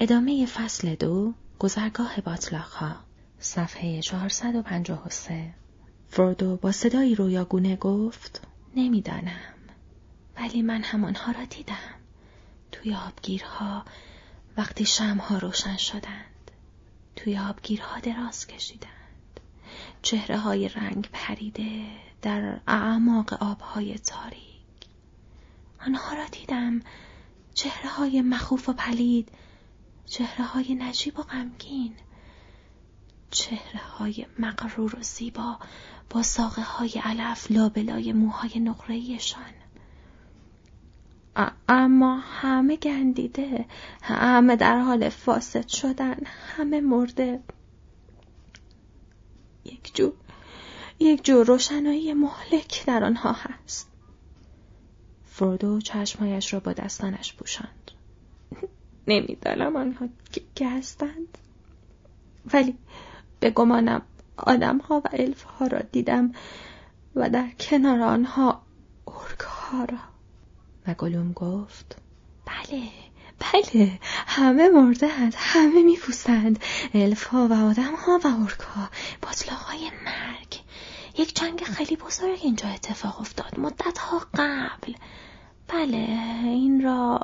ادامه فصل 2 گذرگاه باتلاخا صفحه 453 فرودو با صدایی رویاگونه گفت نمیدانم ولی من همانها را دیدم توی آبگیرها وقتی شمع‌ها روشن شدند توی آبگیرها دراز کشیدند چهره‌های رنگ پریده در اعماق آب‌های تاریک آنها را دیدم چهره‌های مخوف و پلید چهره‌های نجیب و غمگین چهره‌های مغرور و زیبا با ساقه‌های علف لابلای موهای نقره‌ایشان اما همه گندیده همه در حال فاسد شدن همه مرده یک جور روشنایی مهلک در آنها هست فرودو چشمایش را با دستانش پوشاند نمی‌دانم آنها که هستند ولی به گمانم آدم‌ها و الف‌ها را دیدم و در کنار آنها اورک‌ها را و گالوم گفت بله همه مردند همه می‌پوسند الف‌ها و آدم‌ها و اورک‌ها باتلاخای مرگ یک جنگ خیلی بزرگ اینجا اتفاق افتاد مدت‌ها قبل بله این را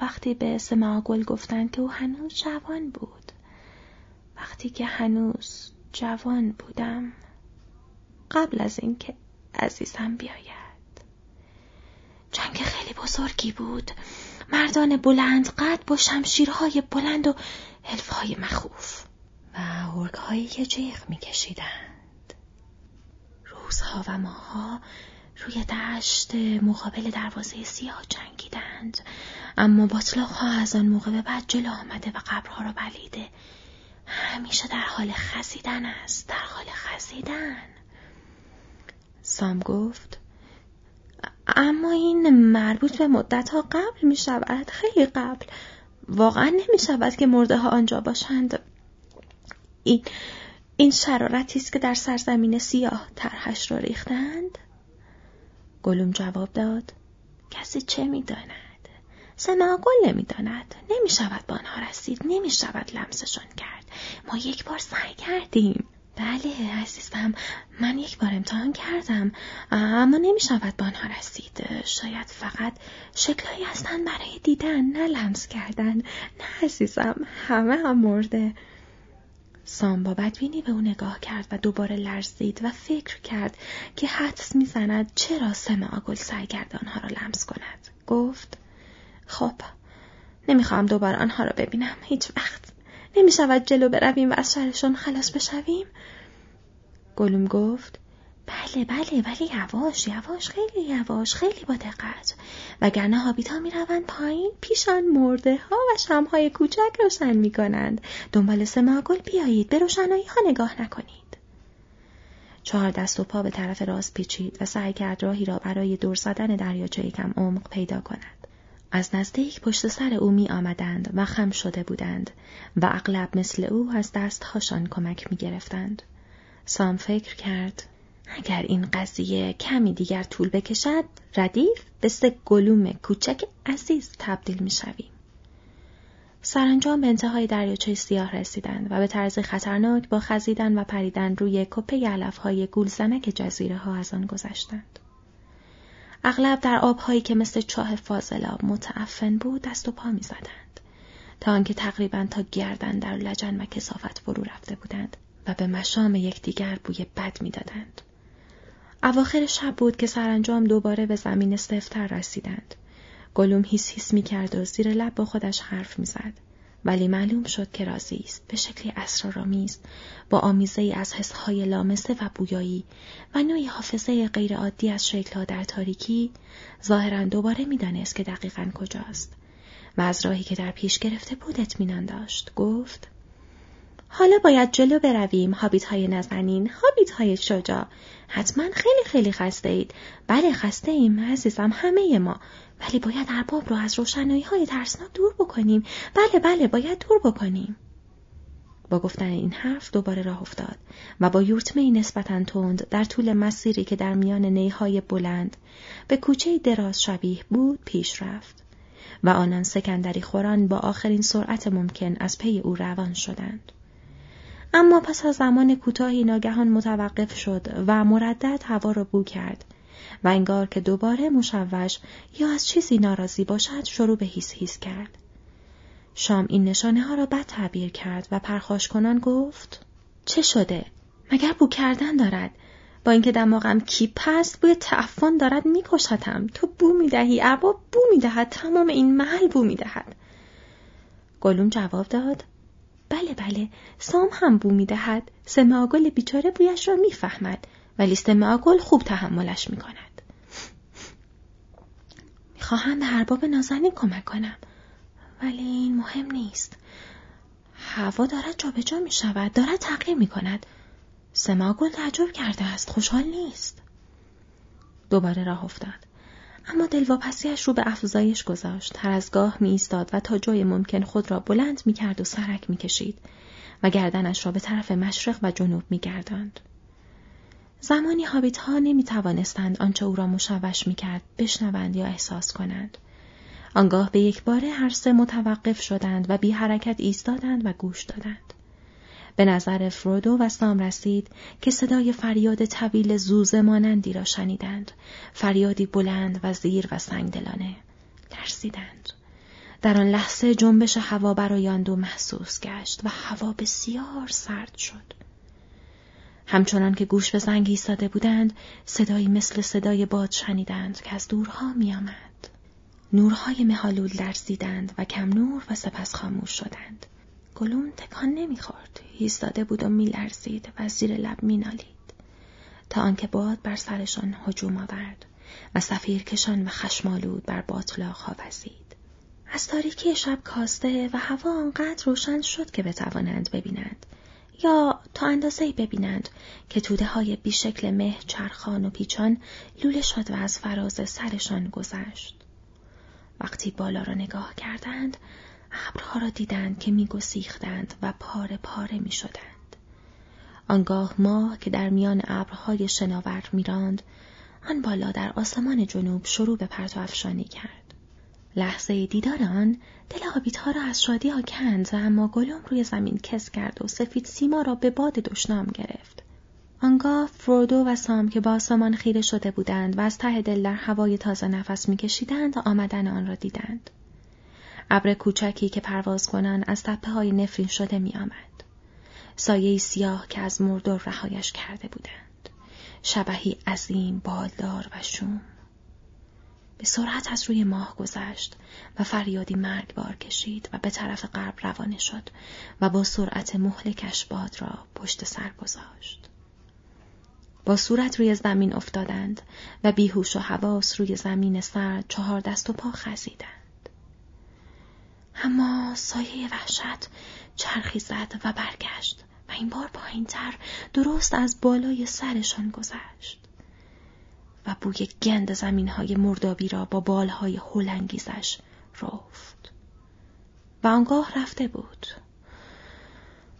وقتی به سمیگل گفتند که او هنوز جوان بود وقتی که هنوز جوان بودم قبل از اینکه عزیزم بیاید جنگ خیلی بزرگی بود مردان بلند قد با شمشیرهای بلند و الفهای مخوف و اورک‌هایی که جیغ می‌کشیدند روزها و ماها روی دشت مقابل دروازه سیاه جنگیدند اما باتلاخا از آن موقع به بعد جلو آمده و قبرها را بلیده همیشه در حال خزیدن است در حال خزیدن سام گفت اما این مربوط به مدت‌ها قبل می شود خیلی قبل واقعا نمی شود که مرده ها آنجا باشند این شرارتی است که در سرزمین سیاه طرحش را ریختند گالوم جواب داد کسی چه می داند؟ سمیگل نمی داند نمی شود با آنها رسید نمی شود لمسشان کرد ما یک بار سعی کردیم بله عزیزم من یک بار امتحان کردم اما نمی شود با آنها رسید شاید فقط شکلهایی هستند برای دیدن نه لمس کردن نه عزیزم همه هم مرده سام با بدبینی به او نگاه کرد و دوباره لرزید و فکر کرد که حدس می‌زند چرا سمیگل سعی کرد آنها را لمس کند. گفت خب نمی‌خوام دوباره آنها را ببینم هیچ وقت. نمی‌شود جلو برویم و از شرشون خلاص بشویم؟ گالوم گفت بله ولی یواش خیلی با دقت وگرنه هابیتا میروند پایین پیشان مرده ها و شمع‌های کوچک روشن میکنند دنبال سمیگل بیایید به روشنایی ها نگاه نکنید 4 دست و پا به طرف راست پیچید و سعی کرد راهی را برای دور زدن دریاچه کم عمق پیدا کند از نزدیک پشت سر او می آمدند و خم شده بودند و اغلب مثل او از دستهاشان کمک می گرفتند سام فکر کرد اگر این قضیه کمی دیگر طول بکشد، ردیف به 3 گالوم کوچک عزیز تبدیل می‌شویم. سرانجام به انتهای دریاچه سیاه رسیدند و به طرز خطرناک با خزیدن و پریدن روی کپه علف‌های گلزنک جزیره‌ها از آن گذشتند. اغلب در آب‌هایی که مثل چاه فاضلاب متعفن بود، دست و پا می‌زدند تا آنکه تقریباً تا گردن در لجن و کثافت فرو رفته بودند و به مشام یکدیگر بوی بد می‌دادند. اواخر شب بود که سرانجام دوباره به زمین سفت‌تر رسیدند. گالوم هیس می‌کرد و زیر لب با خودش حرف می‌زد. ولی معلوم شد که راضی است. به شکلی اسرارآمیز با آمیزه‌ای از حس‌های لامسه و بویایی و نوعی حافظه غیرعادی از شکل‌ها در تاریکی، ظاهراً دوباره می‌دانست که دقیقاً کجاست. و از راهی که در پیش گرفته بود اطمینان داشت. گفت: حالا باید جلو برویم هابیت‌های نازنین، هابیت‌های شجاع. حتما خیلی خسته اید. بله خسته ایم عزیزم همه ما. ولی باید ارباب رو از روشنایی‌های ترسناک دور بکنیم. بله باید دور بکنیم. با گفتن این حرف دوباره راه افتاد و با یورتمه‌ای نسبتاً تند در طول مسیری که در میان نی‌های بلند به کوچه‌ای دراز شبیه بود پیش رفت. و آنان سکندری خوران با آخرین سرعت ممکن از پی او روان شدند. اما پس از زمان کوتاهی ناگهان متوقف شد و مردد هوا را بو کرد و انگار که دوباره مشوش یا از چیزی ناراضی باشد شروع به هیس هیس کرد. شام این نشانه ها را بد تعبیر کرد و پرخاش کنان گفت: چه شده؟ مگر بو کردن دارد؟ با اینکه دماغم کیپ هست بوی تعفن دارد میکشتم. تو بو میدهی، عبا بو میدهد، تمام این محل بو میدهد. گالوم جواب داد: بله بله، سام هم بو میدهد. سماگل بیچاره بویش را میفهمد، ولی سماگل خوب تحملش میکند. میخواهم به ارباب نازنین کمک کنم، ولی این مهم نیست. هوا دارد جابجا میشود، دارد تغییر میکند. سماگل تعجب کرده است، خوشحال نیست. دوباره راه افتاد، اما دلواپسیش رو به افزایش گذاشت. هر از گاه می ایستاد و تا جای ممکن خود را بلند می کرد و سرک می کشید و گردنش را به طرف مشرق و جنوب می گرداند. زمانی هابیت ها نمی توانستند آنچه او را مشوش می کرد بشنوند یا احساس کنند. آنگاه به یک باره هر سه متوقف شدند و بی حرکت ایستادند و گوش دادند. به نظر فرودو و سام رسید که صدای فریاد طویل زوزه مانندی را شنیدند. فریادی بلند و زیر و سنگدلانه. لرزیدند. در آن لحظه جنبش هوا برای آن دو محسوس گشت و هوا بسیار سرد شد. همچنان که گوش به زنگ ایستاده بودند، صدایی مثل صدای باد شنیدند که از دورها می آمد. نورهای مه‌آلود لرزیدند و کم نور و سپس خاموش شدند. گالوم تکان نمیخورد، ایستاده بود و میلرزید و زیر لب مینالید تا آنکه باد بر سرشان هجوم آورد و سفیرکشان و خشمالود بر باتلاخا وزید. از تاریکی شب کاسته و هوا آنقدر روشن شد که بتوانند ببینند، یا تا اندازه‌ای ببینند که توده های بیشکل مه چرخان و پیچان لوله شد و از فراز سرشان گذشت. وقتی بالا را نگاه کردند، ابرها را دیدند که می‌گسیختند و پاره پاره می‌شدند. آنگاه ماه که در میان ابرهای شناور می‌راند، آن بالا در آسمان جنوب شروع به پرتوافشانی کرد. لحظه دیدار آن دل هابیت‌ها را از شادی آکند، اما گالوم روی زمین کس کرد و سفید سیما را به باد دشنام گرفت. آنگاه فرودو و سام که با آسمان خیره شده بودند و از ته دل در هوای تازه نفس می‌کشیدند، آمدن آن را دیدند. ابر کوچکی که پرواز کنان از تپه‌های نفرین شده می آمد. سایه سیاه که از مردور رهایش کرده بودند. شبحی عظیم، بالدار و شوم. به سرعت از روی ماه گذشت و فریادی مرگبار کشید و به طرف غرب روانه شد و با سرعت مهلکش باد را پشت سر گذاشت. با صورت روی زمین افتادند و بیهوش و حواس روی زمین سر 4 دست و پا خزیدند. اما سایه وحشت چرخی زد و برگشت و این بار پایین‌تر درست از بالای سرشان گذشت و بوی گند زمین‌های مردابی را با بالهای هول‌انگیزش رفت و آنگاه رفته بود.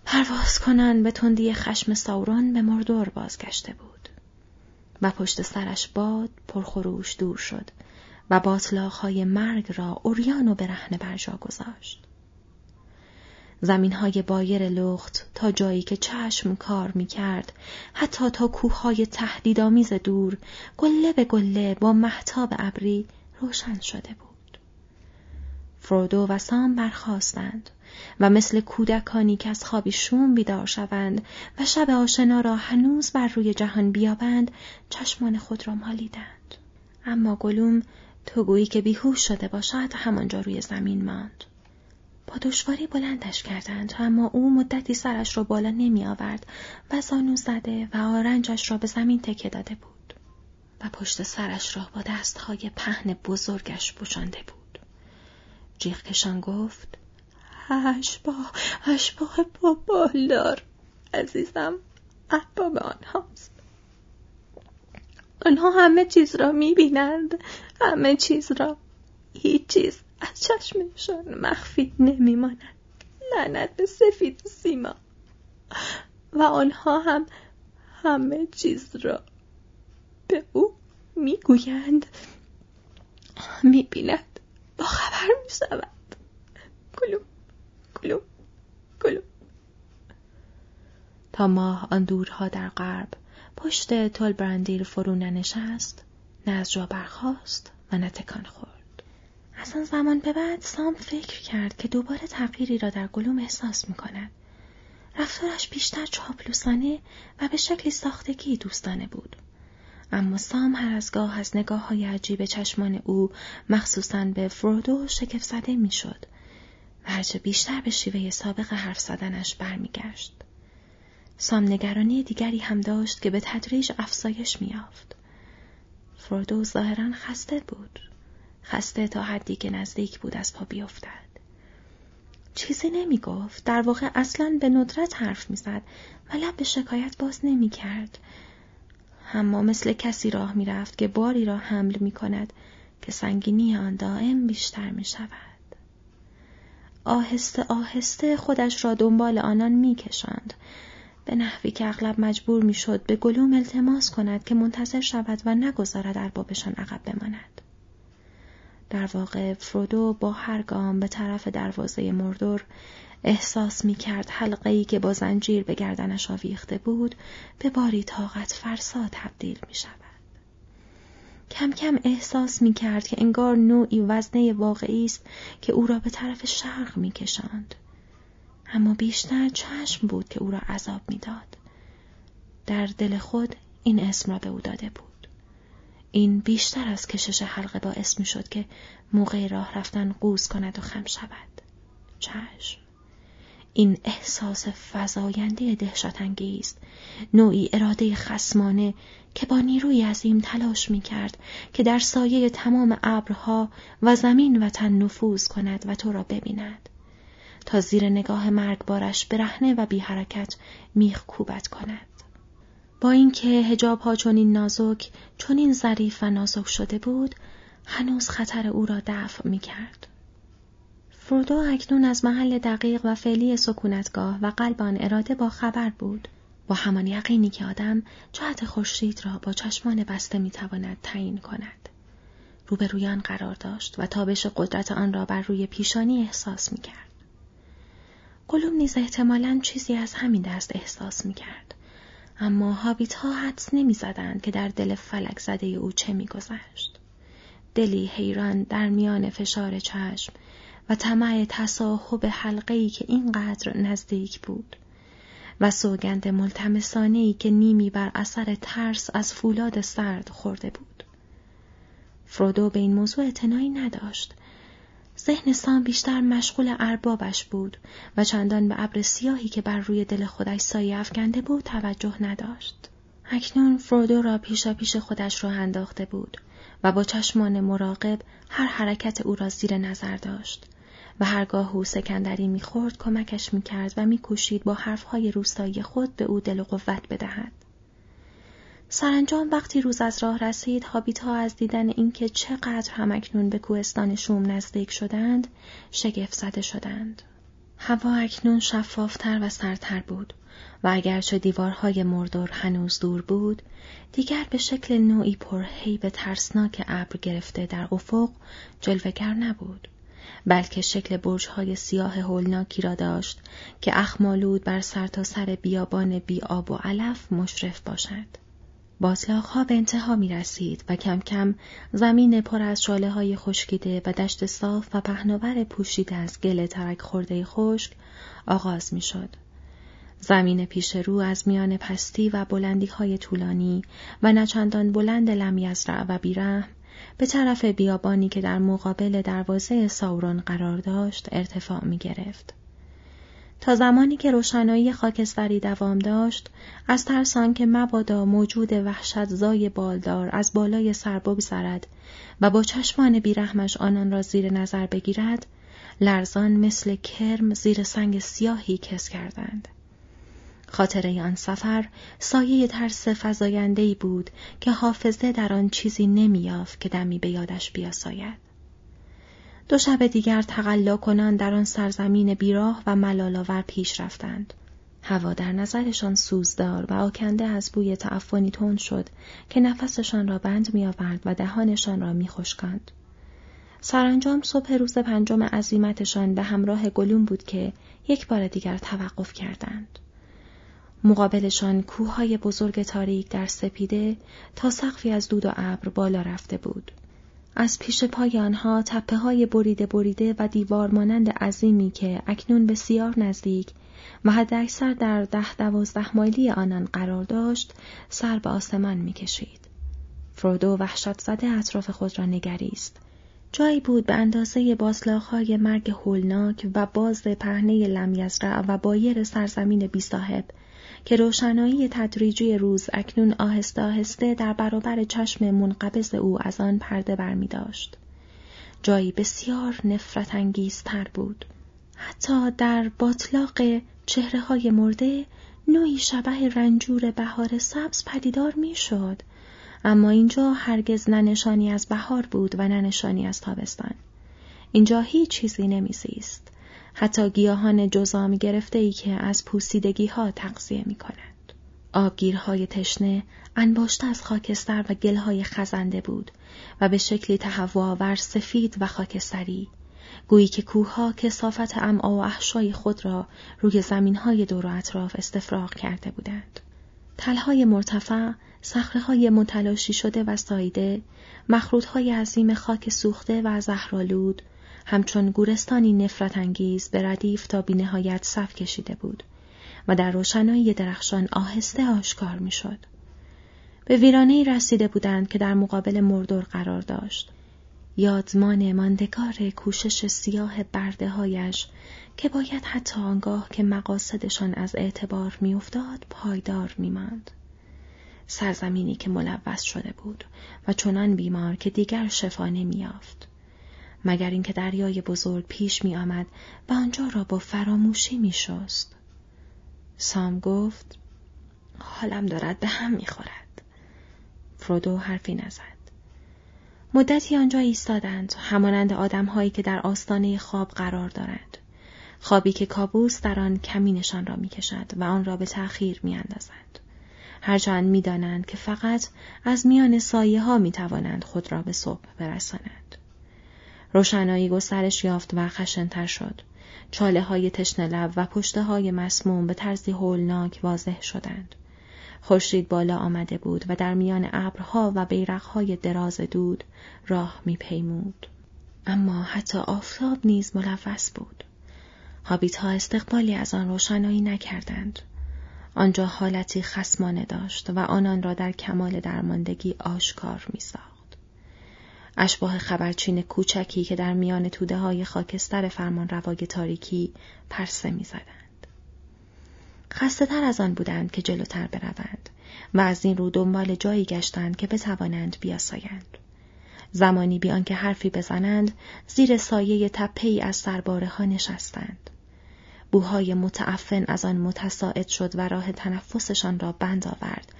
پرواز کنان به تندی خشم ساورون به مردور بازگشته بود و پشت سرش باد پرخروش دور شد و باتلاخ‌های مرگ را اوریان و برهنه برجا گذاشت. زمین‌های بایر لخت تا جایی که چشم کار می‌کرد، حتی تا کوه‌های تهدیدآمیز دور، گله به گله با مهتاب ابری روشن شده بود. فرودو و سام برخاستند و مثل کودکانی که از خواب شوم بیدار شوند و شب آشنا را هنوز بر روی جهان بیابند، چشمان خود را مالیدند. اما گالوم تو گویی که بیهوش شده باشد همانجا روی زمین ماند. با دشواری بلندش کردند، اما او مدتی سرش را بالا نمی آورد و زانو زده و آرنجش را به زمین تکه داده بود و پشت سرش را با دستهای پهن بزرگش پوشانده بود. جیغ کشان گفت: اشباح با بالدار عزیزم، ارباب آنهاست. آنها همه چیز را میبینند، همه چیز را. هیچ چیز از چشمشان مخفی نمیماند. لعنت به سفید سیما. و آنها هم همه چیز را به او میگویند، میبیند با خبر میشوم. گلوم گلوم گلوم. تا ماه آن دورها در غرب پشت تل برندیل فرو ننشست، نه از جا برخاست و نه تکان خورد. از آن زمان به بعد سام فکر کرد که دوباره تغییری را در گلوم احساس می‌کند. رفتارش بیشتر چاپلوسانه و به شکلی ساختگی دوستانه بود. اما سام هر از گاه از نگاه‌های عجیب چشمان او، مخصوصاً به فرودو، شگفت‌زده می‌شد و هرچه بیشتر به شیوه سابق حرف زدنش برمیگشت. سام نگرانی دیگری هم داشت که به تدریج افزایش می‌یافت. فرودو ظاهراً خسته بود. خسته تا حدی که نزدیک بود از پا بیفتد. چیزی نمی گفت. در واقع اصلاً به ندرت حرف می زد و لب به شکایت باز نمی کرد. اما مثل کسی راه می رفت که باری را حمل می کند که سنگینی آن دائم بیشتر می شود. آهسته آهسته خودش را دنبال آنان می کشند، به نحوی که اغلب مجبور می شد به گلوم التماس کند که منتظر شود و نگذارد اربابشان عقب بماند. در واقع فرودو با هر گام به طرف دروازه مردور احساس می کرد حلقه‌ای که با زنجیر به گردنش آویخته بود به باری طاقت فرسا تبدیل می شود. کم کم احساس می کرد که انگار نوعی وزنه واقعی است که او را به طرف شرق می کشاند. اما بیشتر چشم بود که او را عذاب می داد. در دل خود این اسم را به او داده بود. این بیشتر از کشش حلقه باعث می شد که موقع راه رفتن قوز کند و خم شود. چشم. این احساس فزاینده دهشت انگیز، نوعی اراده خصمانه که با نیروی عظیم تلاش می کرد که در سایه تمام ابرها و زمین وطن نفوذ کند و تو را ببیند، تا زیر نگاه مرگبارش برهنه و بی حرکت میخ کوبت کند. با اینکه حجاب‌ها چنین نازک، چنین ظریف و نازک شده بود، هنوز خطر او را دفع می‌کرد. فرودو اکنون از محل دقیق و فعلی سکونتگاه و قلب آن اراده با خبر بود، با همان یقینی که آدم جهت خورشید را با چشمان بسته می‌تواند تعیین کند. روبروی آن قرار داشت و تابش قدرت آن را بر روی پیشانی احساس می‌کرد. گالوم نیز احتمالاً چیزی از همین دست احساس می‌کرد. اما هابیت‌ها حدس نمی‌زدند که در دل فلک زده او چه می‌گذشت. دلی حیران در میان فشار چشم و طمع تصاحب حلقه‌ای که اینقدر نزدیک بود و سوگند ملتمسانه‌ای که نیمی بر اثر ترس از فولاد سرد خورده بود. فرودو به این موضوع اطلاعی نداشت. ذهن سام بیشتر مشغول اربابش بود و چندان به ابر سیاهی که بر روی دل خودش سایه افکنده بود توجه نداشت. اکنون فرودو را پیش خودش راه انداخته بود و با چشمان مراقب هر حرکت او را زیر نظر داشت و هرگاه او سکندری می‌خورد کمکش می‌کرد و می‌کوشید با حرف‌های روستایی خود به او دل و قوت بدهد. سرانجام وقتی روز از راه رسید، هابیت‌ها از دیدن اینکه چقدر همکنون به کوهستان شوم نزدیک شدند، شگفت زده شدند. هوا اکنون شفافتر و سرتر بود و اگرچه دیوارهای مردور هنوز دور بود، دیگر به شکل نوعی پرهیب ترسناک ابر گرفته در افق جلوه‌گر نبود، بلکه شکل برج‌های سیاه هولناکی را داشت که اخمالود بر سرتاسر بیابان بی آب و علف مشرف باشد. باتلاخا به انتها می رسید و کم کم زمین پر از شاله های خشکیده و دشت صاف و پهناور پوشیده از گل ترک خورده خشک آغاز می شد. زمین پیش رو از میان پستی و بلندی های طولانی و نچندان بلند لمیزرع و بیرحم به طرف بیابانی که در مقابل دروازه ساورون قرار داشت ارتفاع می گرفت. تا زمانی که روشنایی خاکستری دوام داشت، از ترس آنکه مبادا موجود وحشت زای بالدار از بالای سر بگذرد و با چشمان بیرحمش آنان را زیر نظر بگیرد، لرزان مثل کرم زیر سنگ سیاهی کس کردند. خاطره آن سفر سایه ترس فزاینده‌ای بود که حافظه در آن چیزی نمی‌یافت که دمی به یادش بیاساید. دو شب دیگر تقلا کنان در آن سرزمین بیراه و ملال‌آور پیش رفتند. هوا در نظرشان سوزدار و آکنده از بوی تعفنی تند شد که نفسشان را بند می آورد و دهانشان را می خشکاند. سرانجام صبح روز پنجم عزیمتشان به همراه گالوم بود که یک بار دیگر توقف کردند. مقابلشان کوههای بزرگ تاریک در سپیده تا سقفی از دود و ابر بالا رفته بود. از پیش پای آنها تپه‌های بریده و دیوار مانند عظیمی که اکنون بسیار نزدیک و حداکثر در 10-12 مایلی آنان قرار داشت، سر به آسمان می‌کشید. فرودو وحشت زده اطراف خود را نگریست. جایی بود به اندازه باتلاخای مرگ هولناک و باز پهنه لمیزرع و بایر سرزمین بی‌صاحب که روشنایی تدریجی روز اکنون آهسته آهسته در برابر چشم منقبض او از آن پرده برمی داشت. جایی بسیار نفرت انگیزتر بود. حتی در باتلاق چهره‌های مرده نوعی شبح رنجور بهار سبز پدیدار می شد. اما اینجا هرگز نه نشانی از بهار بود و نه نشانی از تابستان. اینجا هیچ چیزی نمی زیست. حتی گیاهان جزامی گرفته ای که از پوسیدگی ها تغذیه می کنند. آبگیرهای تشنه انباشته از خاکستر و گلهای خزنده بود و به شکلی تهوع‌آور سفید و خاکستری، گویی که کوهها کثافت امعاء و احشای خود را روی زمینهای دور و اطراف استفراغ کرده بودند. تلهای مرتفع، صخره‌های متلاشی شده و ساییده، مخروطهای عظیم خاک سوخته و زهرآلود، همچون گورستانی نفرت انگیز به ردیف تا بی نهایت صف کشیده بود و در روشنایی درخشان آهسته آشکار می شد. به ویرانه‌ای رسیده بودند که در مقابل مردور قرار داشت. یادمان ماندگار کوشش سیاه برده‌هایش که باید حتی آنگاه که مقاصدشان از اعتبار می افتاد پایدار می ماند. سرزمینی که ملوث شده بود و چنان بیمار که دیگر شفا نمی یافت. مگر اینکه دریای بزرگ پیش می آمد و آنجا را با فراموشی می شست. سام گفت: حالم دارد به هم می خورد. فرودو حرفی نزد. مدتی آنجا ایستادند، همانند آدم هایی که در آستانه خواب قرار دارند. خوابی که کابوس در آن کمینشان را می کشد و آن را به تأخیر می اندازند. هرچند می دانند که فقط از میان سایه ها می توانند خود را به صبح برسانند. روشنایی گسترش یافت و خشن‌تر شد. چاله‌های تشنه‌لب و پشته‌های مسموم به طرزی هولناک واضح شدند. خورشید بالا آمده بود و در میان ابرها و بیرق‌های دراز دود راه می‌پیمود. اما حتی آفتاب نیز ملوث بود. هابیت‌ها استقبالی از آن روشنایی نکردند. آنجا حالتی خصمانه داشت و آنان را در کمال درماندگی آشکار می‌ساخت. اشباح خبرچین کوچکی که در میان توده های خاکستر فرمان روای تاریکی پرسه می زدند. خسته تر از آن بودند که جلوتر بروند و از این رو دنبال جایی گشتند که بتوانند بیاسایند. زمانی بیان که حرفی بزنند، زیر سایه تپه‌ای از سرباره ها نشستند. بوهای متعفن از آن متصاعد شد و راه تنفسشان را بند آورد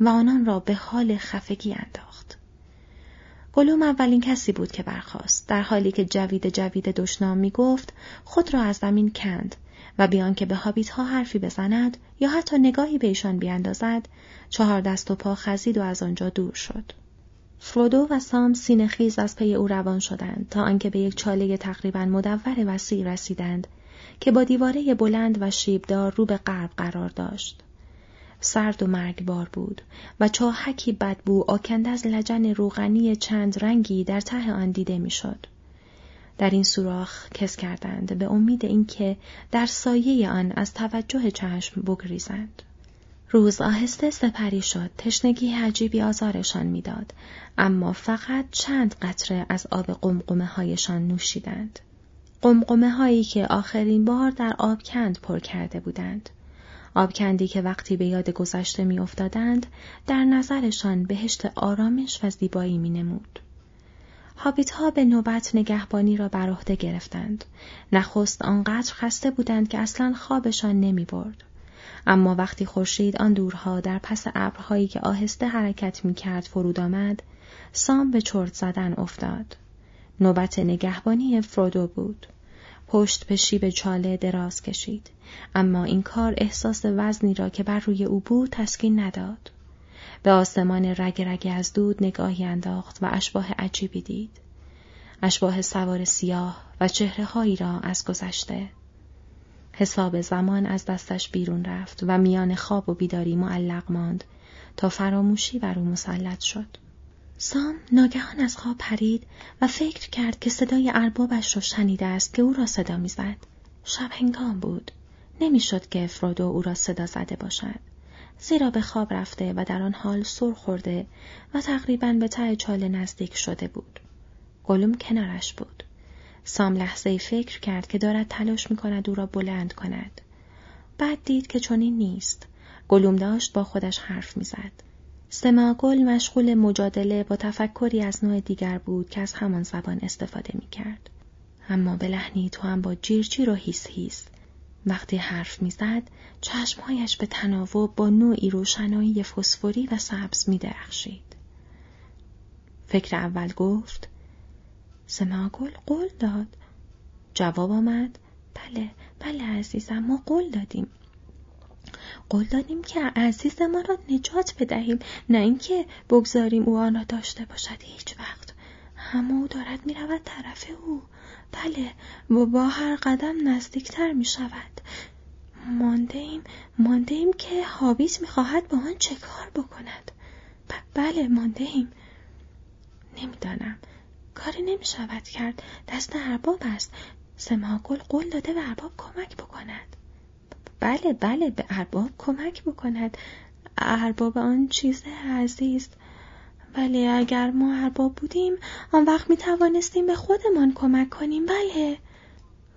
و آنان را به حال خفگی انداخت. گالوم اولین کسی بود که برخاست. در حالی که جوید دشنام می گفت، خود را از زمین کند و بیان که به هابیت ها حرفی بزند یا حتی نگاهی به ایشان بیاندازد، 4 دست و پا خزید و از آنجا دور شد. فرودو و سام سینه‌خیز از پی او روان شدند تا آنکه به یک چاله تقریباً مدور وسیع رسیدند که با دیواره بلند و شیبدار رو به غرب قرار داشت. سرد و مرگبار بود و چاهکی بدبو آکنده از لجن روغنی چند رنگی در ته آن دیده میشد. در این سوراخ کس کردند به امید اینکه در سایه آن از توجه چشم بگریزند. روز آهسته سپری شد. تشنگی عجیبی آزارشان میداد، اما فقط چند قطره از آب قمقمه هایشان نوشیدند. قمقمه هایی که آخرین بار در آبکند پر کرده بودند. آبکندی که وقتی به یاد گذشته می افتادند، در نظرشان بهشت آرامش و زیبایی می نمود. هابیت ها به نوبت نگهبانی را بر عهده گرفتند. نخست آنقدر خسته بودند که اصلا خوابشان نمی برد. اما وقتی خورشید آن دورها در پس ابرهایی که آهسته حرکت می کرد فرود آمد، سام به چرت زدن افتاد. نوبت نگهبانی فرودو بود. پشت به شیب چاله دراز کشید، اما این کار احساس وزنی را که بر روی او بود تسکین نداد. به آسمان رگ رگ از دود نگاهی انداخت و اشباح عجیبی دید. اشباح سوار سیاه و چهره‌هایی را از گذشته. حساب زمان از دستش بیرون رفت و میان خواب و بیداری معلق ماند تا فراموشی بر او مسلط شد. سام ناگهان از خواب پرید و فکر کرد که صدای اربابش را شنیده است که او را صدا می‌زد. شب هنگام بود. نمی‌شد که فرودو او را صدا زده باشد، زیرا به خواب رفته و در آن حال سر خورده و تقریباً به ته چاله نزدیک شده بود. گالوم کنارش بود. سام لحظه‌ای فکر کرد که دارد تلاش می‌کند او را بلند کند. بعد دید که چنین نیست. گالوم داشت با خودش حرف می‌زد. سمیگل مشغول مجادله با تفکری از نوع دیگر بود که از همان زبان استفاده می‌کرد. اما به لحنی تو هم با جیرجیر و هیس هیس. وقتی حرف می‌زد، چشمهایش به تناوب با نوعی روشنایی فسفوری و سبز می‌درخشید. فکر اول گفت: سمیگل قول داد. جواب آمد: بله عزیزم، ما قول دادیم. قول دادیم که عزیز ما را نجات بدهیم، نه اینکه بگذاریم او آن را داشته باشد هیچ وقت. همه او دارد می رود طرف او. بله، با هر قدم نزدیکتر می شود. مانده ایم که حابیت می خواهد با آن چه کار بکند. بله مانده ایم. نمیدانم. کاری نمی شود کرد. دست ارباب است. سمیگل قول داده به ارباب کمک بکند. بله به ارباب کمک بکند. ارباب آن چیز عزیز. بله اگر ما ارباب بودیم آن وقت می توانستیم به خودمان کمک کنیم. بله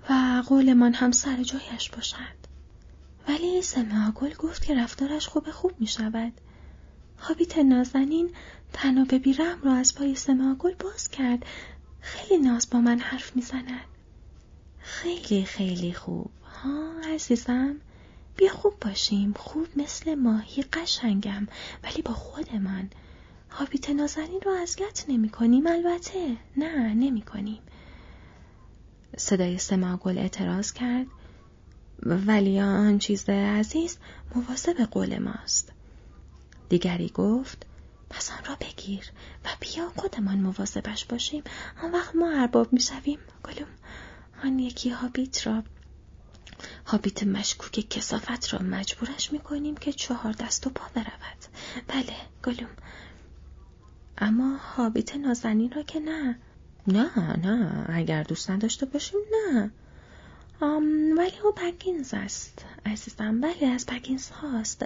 و قولمان هم سر جایش باشد. ولی سمیگل گفت که رفتارش خوب می شود. حابیت نازنین تناب بیرم را از پای سمیگل باز کرد. خیلی ناز با من حرف می زند. خیلی خیلی خوب. ها عزیزم، بیا خوب باشیم. خوب مثل ماهی قشنگم، ولی با خودمان. حابیت نازنین رو عزلت نمی کنیم. البته نه نمی کنیم. صدای سمیگل اعتراض کرد: ولی آن چیز عزیز مواظب قول ماست. دیگری گفت: پس آن را بگیر و بیا خودمان مواظبش باشیم. آن وقت ما ارباب می شویم. گالوم آن یکی حابیت مشکوک کثافت را مجبورش می کنیم که 4 دست و پا برود. بله گالوم. اما حابیت نازنین را که نه. نه اگر دوست نداشته باشیم نه. ولی او بگینز است عزیزم. بله از بگینز هاست.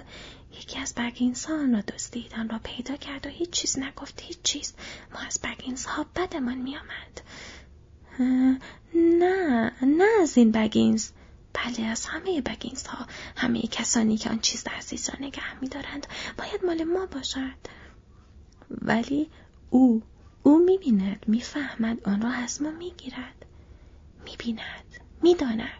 یکی از بگینز ها آن را دزدید، آن را پیدا کرد و هیچ چیز نگفت. هیچ چیز. ما از بگینز ها بدمان می آمد. نه از این بگینز. بله از همه بگینز ها. همه کسانی که آن چیز عزیز را نگه می دارند باید مال ما باشد. ولی او می بیند، می فهمد، آن را از ما می گیرد. می بیند، می داند.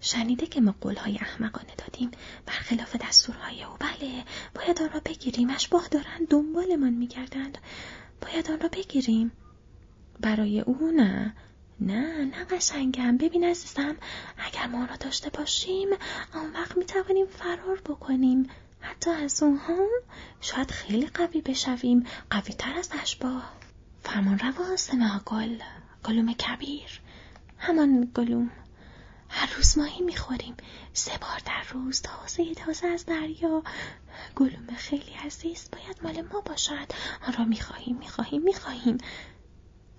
شنیده که ما قولهای احمقانه دادیم برخلاف دستورهای او. بله باید آن را بگیریم. اشباح دارند دنبال من می گردند. باید آن را بگیریم. برای او نه. نه قشنگم. ببین عزیزم، اگر ما آن را داشته باشیم آن وقت می توانیم فرار بکنیم. حتی از اونها شاید خیلی قوی بشویم، قوی تر از اشباح. فرمان روا سمیگل، گالوم کبیر، همان گالوم. هر روز ماهی میخوریم 3 بار در روز، تازه از دریا. گالوم خیلی عزیز باید مال ما باشد. آن را میخواهیم.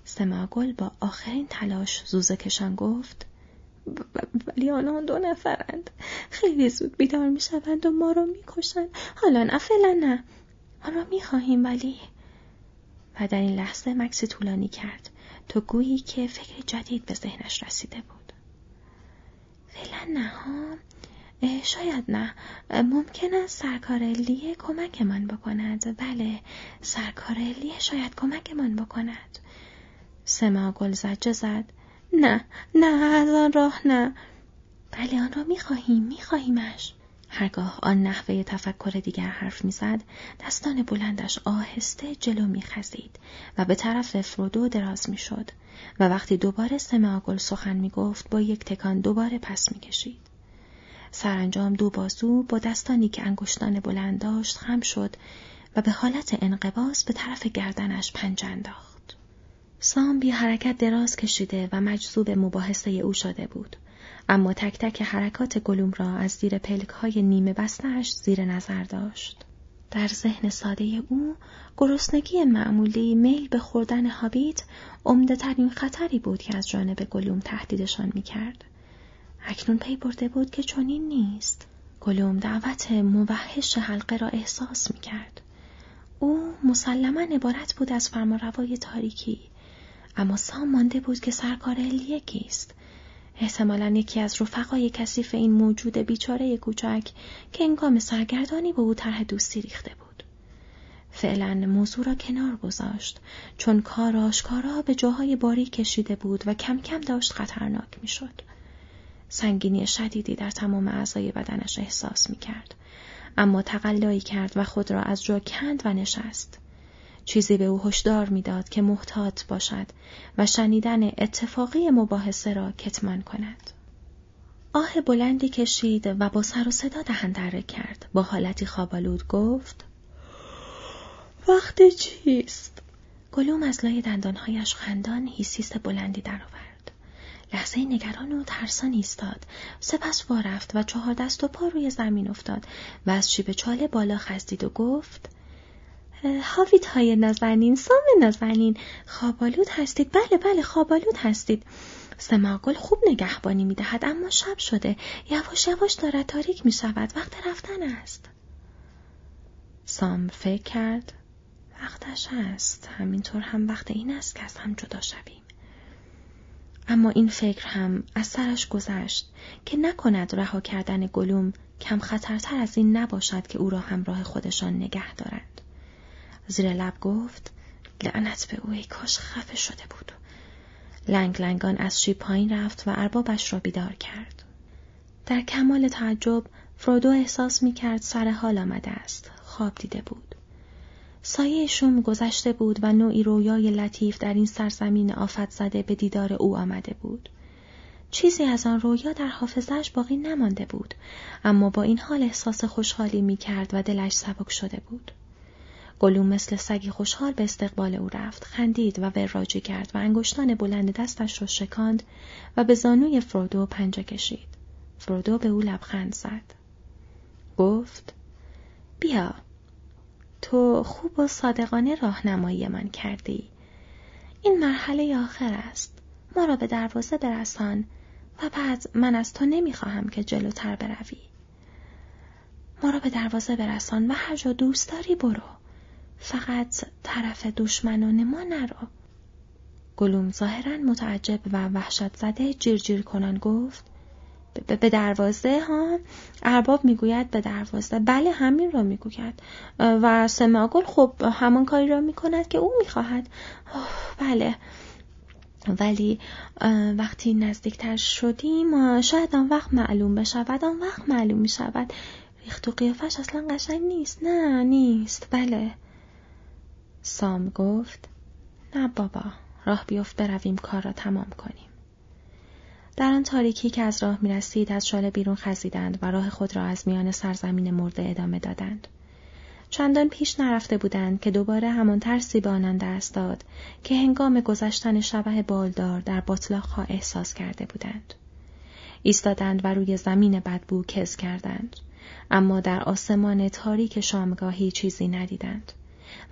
سمیگل با آخرین تلاش زوزه کشان گفت: ولی آنها 2 نفرند. خیلی زود بیدار می شوند و ما را می کشند. حالا نه فعلا نه. آن را می خواهیم ولی. و در این لحظه مکس طولانی کرد تو گویی که فکر جدید به ذهنش رسیده بود. فعلا نه ها. شاید نه. ممکن است سرکارلیه کمک من بکند. بله سرکارلیه شاید کمک من بکند. سمیگل زجه زد: نه از آن راه نه. بله آن را میخواهیمش. هرگاه آن نحوه تفکر دیگر حرف میزد دستان بلندش آهسته جلو میخزید و به طرف فرودو دراز میشد و وقتی دوباره سمیگل سخن میگفت با یک تکان دوباره پس میکشید. سرانجام 2 بازو با دستانی که انگشتان بلند داشت خم شد و به حالت انقباض به طرف گردنش پنجه انداخت. سام بی حرکت دراز کشیده و مجذوب مباحثه او شده بود، اما تک تک حرکات گالوم را از زیر پلک‌های نیمه بسته‌اش زیر نظر داشت. در ذهن ساده او، گرسنگی معمولی میل به خوردن هابیت عمده‌ترین خطری بود که از جانب گالوم تهدیدشان می‌کرد. اکنون پی برده بود که چنین نیست. گالوم دعوت موحش حلقه را احساس می‌کرد. او مسلماً عبارت بود از فرمانروای تاریکی، اما سام مانده بود که سرکارلیه کیست؟ احتمالاً یکی از رفقای کثیف این موجود بیچاره کوچک که هنگام سرگردانی با او طرح دوستی ریخته بود. فعلاً موضوع را کنار گذاشت، چون کار آشکارا به جاهای باریک کشیده بود و کم کم داشت خطرناک می شد. سنگینی شدیدی در تمام اعضای بدنش احساس می کرد، اما تقلایی کرد و خود را از جا کند و نشست. چیزی به او هشدار می‌داد که محتاط باشد و شنیدن اتفاقی مباحثه را کتمان کند. آه بلندی کشید و با سر و صدا دهن دره کرد. با حالتی خواب‌آلود گفت: وقت چیست؟ گالوم از لای دندانهایش خندان هیسیس بلندی درآورد. لحظه نگران و ترسان ایستاد، سپس وارفت و 4 دست و پا روی زمین افتاد و از شیب چاله بالا خزید و گفت: هاویت های نازنین، سام نازنین، خوابالود هستید. بله خوابالود هستید. سمیگل خوب نگهبانی می دهد، اما شب شده، یواش یواش دارد تاریک می شود. وقت رفتن است. سام فکر کرد: وقتش است، همینطور هم وقت این است که از هم جدا شویم. اما این فکر هم از سرش گذشت که نکند رها کردن گالوم کم خطرتر از این نباشد که او را همراه خودشان نگه دارند. زیر لب گفت: لعنت به او، ای کاش خفه شده بود. لنگ لنگان از شیب پایین رفت و اربابش را بیدار کرد. در کمال تعجب فرودو احساس می کرد سر حال آمده است. خواب دیده بود. سایه شوم گذشته بود و نوعی رویای لطیف در این سرزمین آفت زده به دیدار او آمده بود. چیزی از آن رویا در حافظش باقی نمانده بود، اما با این حال احساس خوشحالی می کرد و دلش سبک شده بود. گالوم مثل سگی خوشحال به استقبال او رفت، خندید و وراجی کرد و انگشتان بلند دستش را شکاند و به زانوی فرودو پنجه کشید. فرودو به او لبخند زد. گفت: بیا، تو خوب و صادقانه راهنمایی من کردی. این مرحله آخر است. ما را به دروازه برسان و بعد من از تو نمیخواهم که جلوتر بروی. ما را به دروازه برسان و هر جا دوست داری برو. فقط طرف دشمنان ما نرو. گالوم ظاهراً متعجب و وحشت زده جیرجیر کنان گفت: به دروازه ها؟ ارباب میگوید به دروازه. بله، همین را میگوید. و سمیگل خب همان کاری را میکند که او میخواهد. بله، ولی وقتی نزدیکتر شدیم شاید آن وقت معلوم بشود. آن وقت معلوم میشود. ریخت و قیافش اصلا قشنگ نیست. نه نیست. بله. سام گفت: نه بابا، راه بیفت برویم، کار را تمام کنیم. در آن تاریکی که از راه می رسید از شاله بیرون خزیدند و راه خود را از میان سرزمین مرده ادامه دادند. چندان پیش نرفته بودند که دوباره همان ترسی به آنان دست داد که هنگام گذشتن شبح بالدار در باتلاخا احساس کرده بودند. ایستادند و روی زمین بدبو کز کردند، اما در آسمان تاریک شامگاهی چیزی ندیدند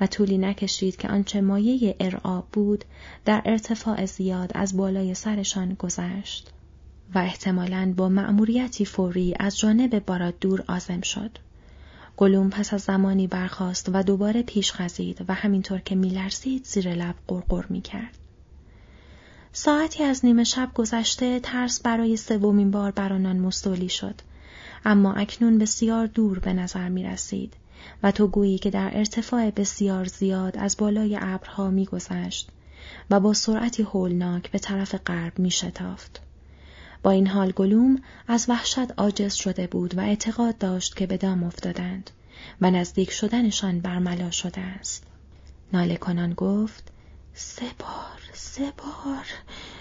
و طولی نکشید که آنچه مایه ارعاب بود در ارتفاع زیاد از بالای سرشان گذشت و احتمالاً با مأموریتی فوری از جانب باراددور عازم شد. گالوم پس از زمانی برخاست و دوباره پیش خزید و همینطور که می‌لرزید زیر لب غرغر می‌کرد. ساعتی از نیمه شب گذشته ترس برای 3مین بار بر آنان مستولی شد، اما اکنون بسیار دور به نظر می‌رسید و تو گویی که در ارتفاع بسیار زیاد از بالای ابرها می‌گذشت و با سرعتی هولناک به طرف غرب می‌شتافت. با این حال گالوم از وحشت عاجز شده بود و اعتقاد داشت که به دام افتادند و نزدیک شدنشان برملا شده است. ناله کنان گفت: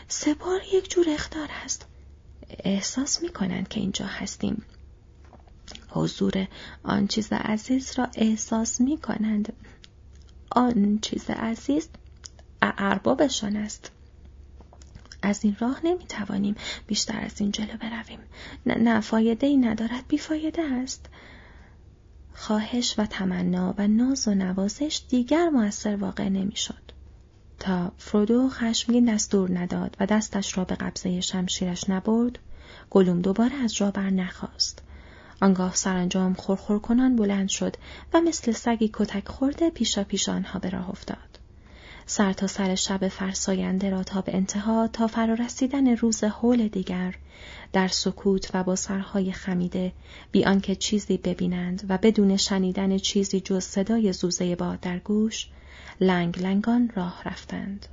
سه بار یک جور اخطار است. احساس می‌کنند که اینجا هستیم. حضور آن چیز عزیز را احساس می کنند. آن چیز عزیز اربابشان است. از این راه نمیتوانیم بیشتر از این جلو برویم. نه فایده ای ندارد، بیفایده است. خواهش و تمنا و ناز و نوازش دیگر مؤثر واقع نمیشد تا فرودو خشمگین دست دور نداد و دستش را به قبضه شمشیرش نبرد. گالوم دوباره از جا بر نخاست. آنگاه سرانجام خورخور کنان بلند شد و مثل سگی کتک خورده پیش آنها به راه افتاد. سر تا سر شب فرساینده را تا به انتها، تا فرارسیدن روز هول دیگر، در سکوت و با سرهای خمیده، بی آنکه چیزی ببینند و بدون شنیدن چیزی جز صدای زوزه باد در گوش، لنگ لنگان راه رفتند.